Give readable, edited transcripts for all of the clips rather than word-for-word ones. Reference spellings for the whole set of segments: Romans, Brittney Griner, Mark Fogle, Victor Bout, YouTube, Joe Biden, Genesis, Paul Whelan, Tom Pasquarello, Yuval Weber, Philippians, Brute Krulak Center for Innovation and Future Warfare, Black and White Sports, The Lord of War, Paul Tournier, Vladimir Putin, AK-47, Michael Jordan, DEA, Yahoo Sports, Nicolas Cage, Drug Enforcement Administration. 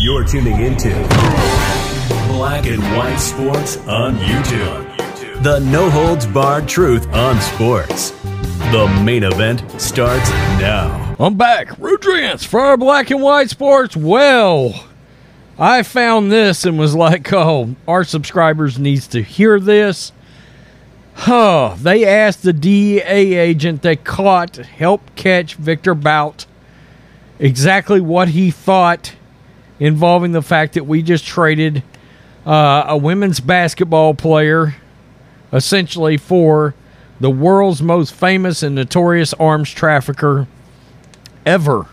You're tuning into Black and White Sports on YouTube. The no-holds-barred truth on sports. The main event starts now. I'm back. Rudrance for our Black and White Sports. Well, I found this and was like, oh, our subscribers needs to hear this. Huh. They asked the DEA agent they caught to help catch Victor Bout exactly what he thought, involving the fact that we just traded a women's basketball player essentially for the world's most famous and notorious arms trafficker ever,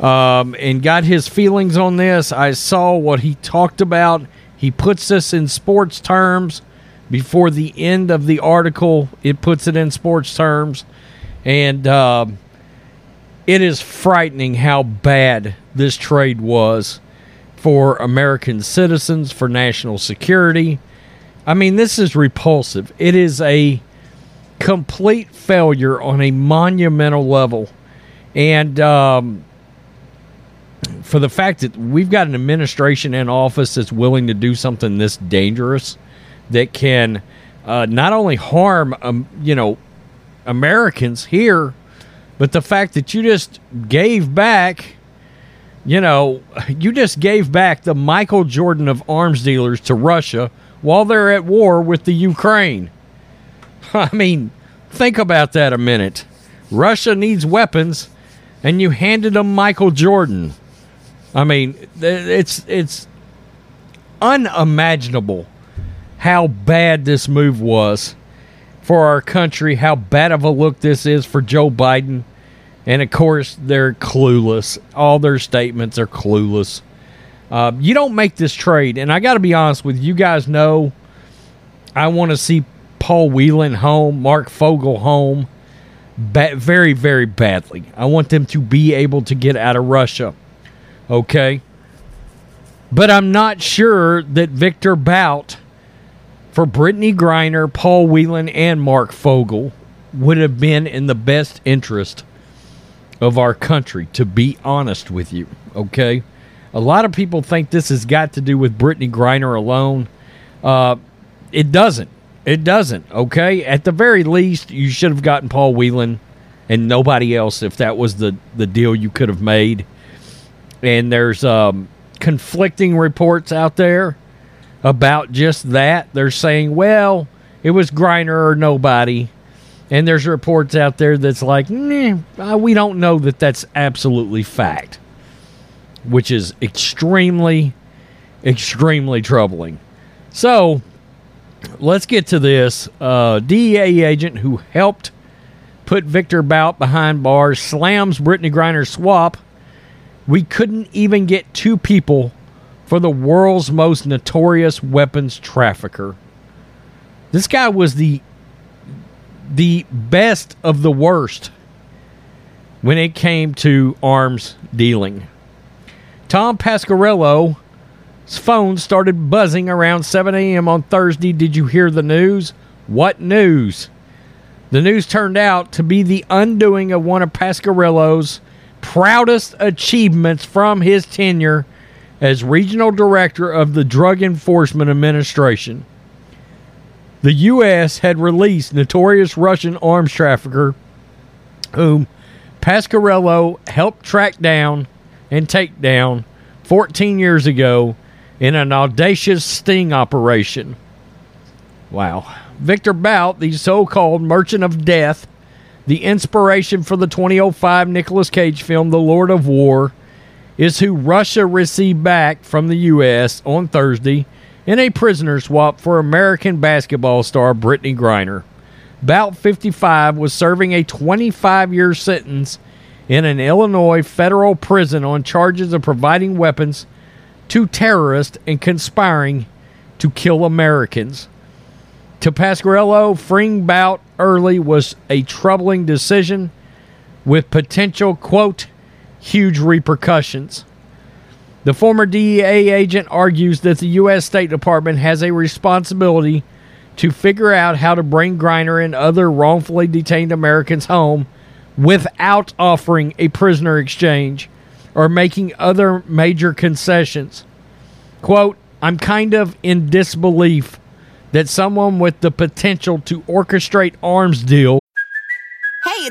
and got his feelings on this. I saw what he talked about. He puts this in sports terms. Before the end of the article, it puts it in sports terms, and it is frightening how bad this trade was for American citizens, for national security. I mean, this is repulsive. It is a complete failure on a monumental level. And for the fact that we've got an administration in office that's willing to do something this dangerous, that can not only harm Americans here, but the fact that you just gave back, the Michael Jordan of arms dealers to Russia while they're at war with the Ukraine. I mean, think about that a minute. Russia needs weapons, and you handed them Michael Jordan. I mean, it's unimaginable how bad this move was for our country, how bad of a look this is for Joe Biden. And, of course, they're clueless. All their statements are clueless. You don't make this trade. And I got to be honest with you, guys know I want to see Paul Whelan home, Mark Fogle home, very, very badly. I want them to be able to get out of Russia. Okay? But I'm not sure that Victor Bout, for Brittney Griner, Paul Whelan, and Mark Fogle, would have been in the best interest of our country, to be honest with you, okay? A lot of people think this has got to do with Brittney Griner alone. It doesn't, okay? At the very least, you should have gotten Paul Whelan and nobody else if that was the deal you could have made. And there's conflicting reports out there about just that. They're saying, well, it was Griner or nobody. And there's reports out there that's like, we don't know that that's absolutely fact, which is extremely, extremely troubling. So let's get to this. DEA agent who helped put Victor Bout behind bars slams Brittney Griner's swap. We couldn't even get two people for the world's most notorious weapons trafficker. This guy was the best of the worst when it came to arms dealing. Tom Pasquarello's phone started buzzing around 7 a.m. on Thursday. Did you hear the news? What news? The news turned out to be the undoing of one of Pasquarello's proudest achievements from his tenure as regional director of the Drug Enforcement Administration. The U.S. had released notorious Russian arms trafficker whom Pasquarello helped track down and take down 14 years ago in an audacious sting operation. Wow. Victor Bout, the so-called merchant of death, the inspiration for the 2005 Nicolas Cage film The Lord of War, is who Russia received back from the U.S. on Thursday in a prisoner swap for American basketball star Brittney Griner. Bout, 55, was serving a 25-year sentence in an Illinois federal prison on charges of providing weapons to terrorists and conspiring to kill Americans. To Pasquarello, freeing Bout early was a troubling decision with potential, quote, huge repercussions. The former DEA agent argues that the U.S. State Department has a responsibility to figure out how to bring Griner and other wrongfully detained Americans home without offering a prisoner exchange or making other major concessions. Quote, I'm kind of in disbelief that someone with the potential to orchestrate arms deal. Hey,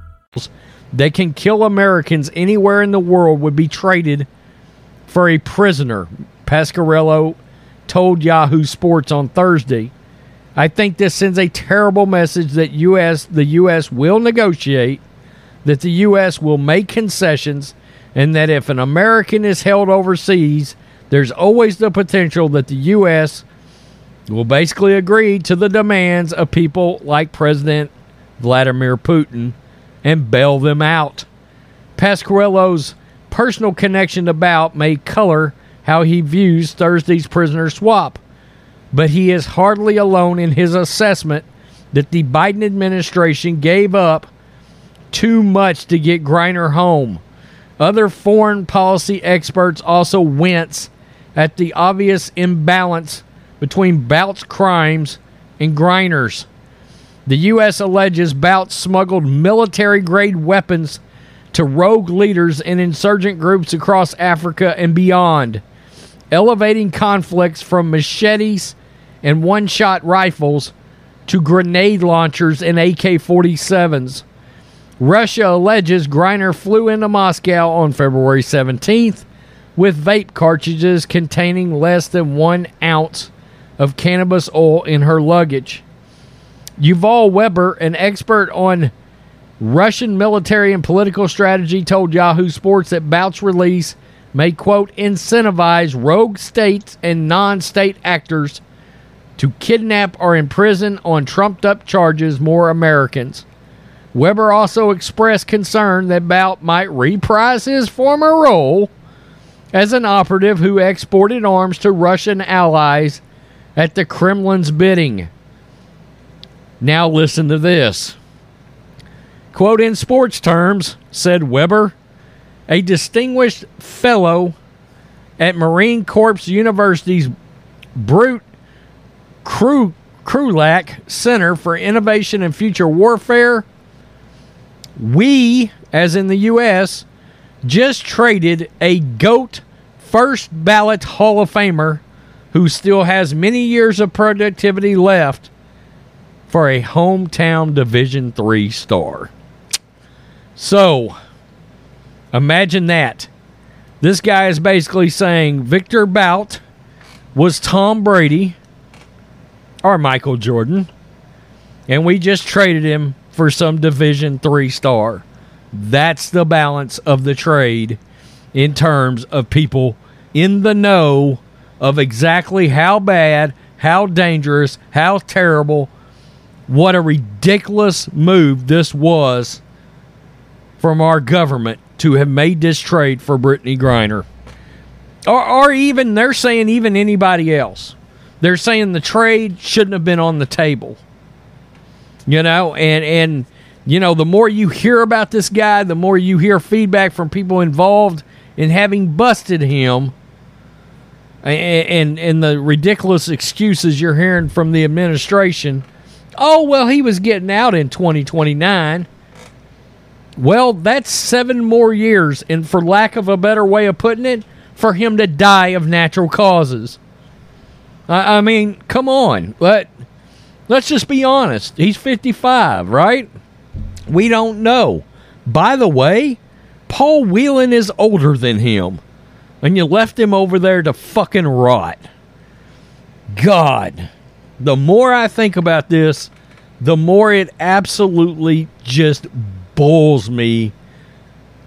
They can kill Americans anywhere in the world would be traded for a prisoner, Pasquarello told Yahoo Sports on Thursday. I think this sends a terrible message that the U.S. will negotiate, that the U.S. will make concessions, and that if an American is held overseas, there's always the potential that the U.S. will basically agree to the demands of people like President Vladimir Putin and bail them out. Pasquarello's personal connection to Bout may color how he views Thursday's prisoner swap, but he is hardly alone in his assessment that the Biden administration gave up too much to get Griner home. Other foreign policy experts also wince at the obvious imbalance between Bout's crimes and Griner's. The U.S. alleges Bout smuggled military-grade weapons to rogue leaders and insurgent groups across Africa and beyond, elevating conflicts from machetes and one-shot rifles to grenade launchers and AK-47s. Russia alleges Griner flew into Moscow on February 17th with vape cartridges containing less than 1 ounce of cannabis oil in her luggage. Yuval Weber, an expert on Russian military and political strategy, told Yahoo Sports that Bout's release may, quote, incentivize rogue states and non-state actors to kidnap or imprison on trumped-up charges more Americans. Weber also expressed concern that Bout might reprise his former role as an operative who exported arms to Russian allies at the Kremlin's bidding. Now listen to this. Quote, in sports terms, said Weber, a distinguished fellow at Marine Corps University's Brute Krulak Center for Innovation and Future Warfare, we, as in the U.S., just traded a GOAT first ballot Hall of Famer who still has many years of productivity left for a hometown Division III star. So, imagine that. This guy is basically saying Victor Bout was Tom Brady or Michael Jordan, and we just traded him for some Division III star. That's the balance of the trade in terms of people in the know of exactly how bad, how dangerous, how terrible, what a ridiculous move this was from our government to have made this trade for Brittney Griner. Or even, they're saying even anybody else. They're saying the trade shouldn't have been on the table. You know, and you know, the more you hear about this guy, the more you hear feedback from people involved in having busted him and the ridiculous excuses you're hearing from the administration. Oh, well, he was getting out in 2029. Well, that's 7 more years, and for lack of a better way of putting it, for him to die of natural causes. I mean, come on. Let's just be honest. He's 55, right? We don't know. By the way, Paul Whelan is older than him, and you left him over there to fucking rot. God, the more I think about this, the more it absolutely just boils me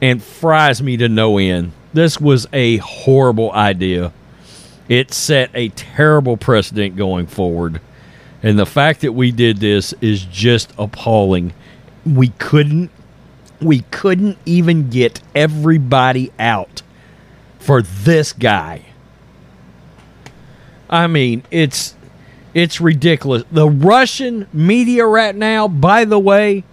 and fries me to no end. This was a horrible idea. It set a terrible precedent going forward. And the fact that we did this is just appalling. We couldn't even get everybody out for this guy. I mean, it's ridiculous. The Russian media right now, by the way,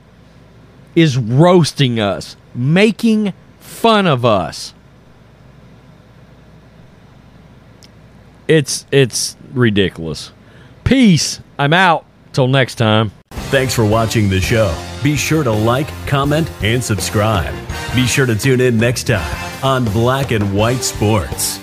is roasting us, making fun of us. It's ridiculous. Peace. I'm out. Till next time. Thanks for watching the show. Be sure to like, comment, and subscribe. Be sure to tune in next time on Black and White Sports.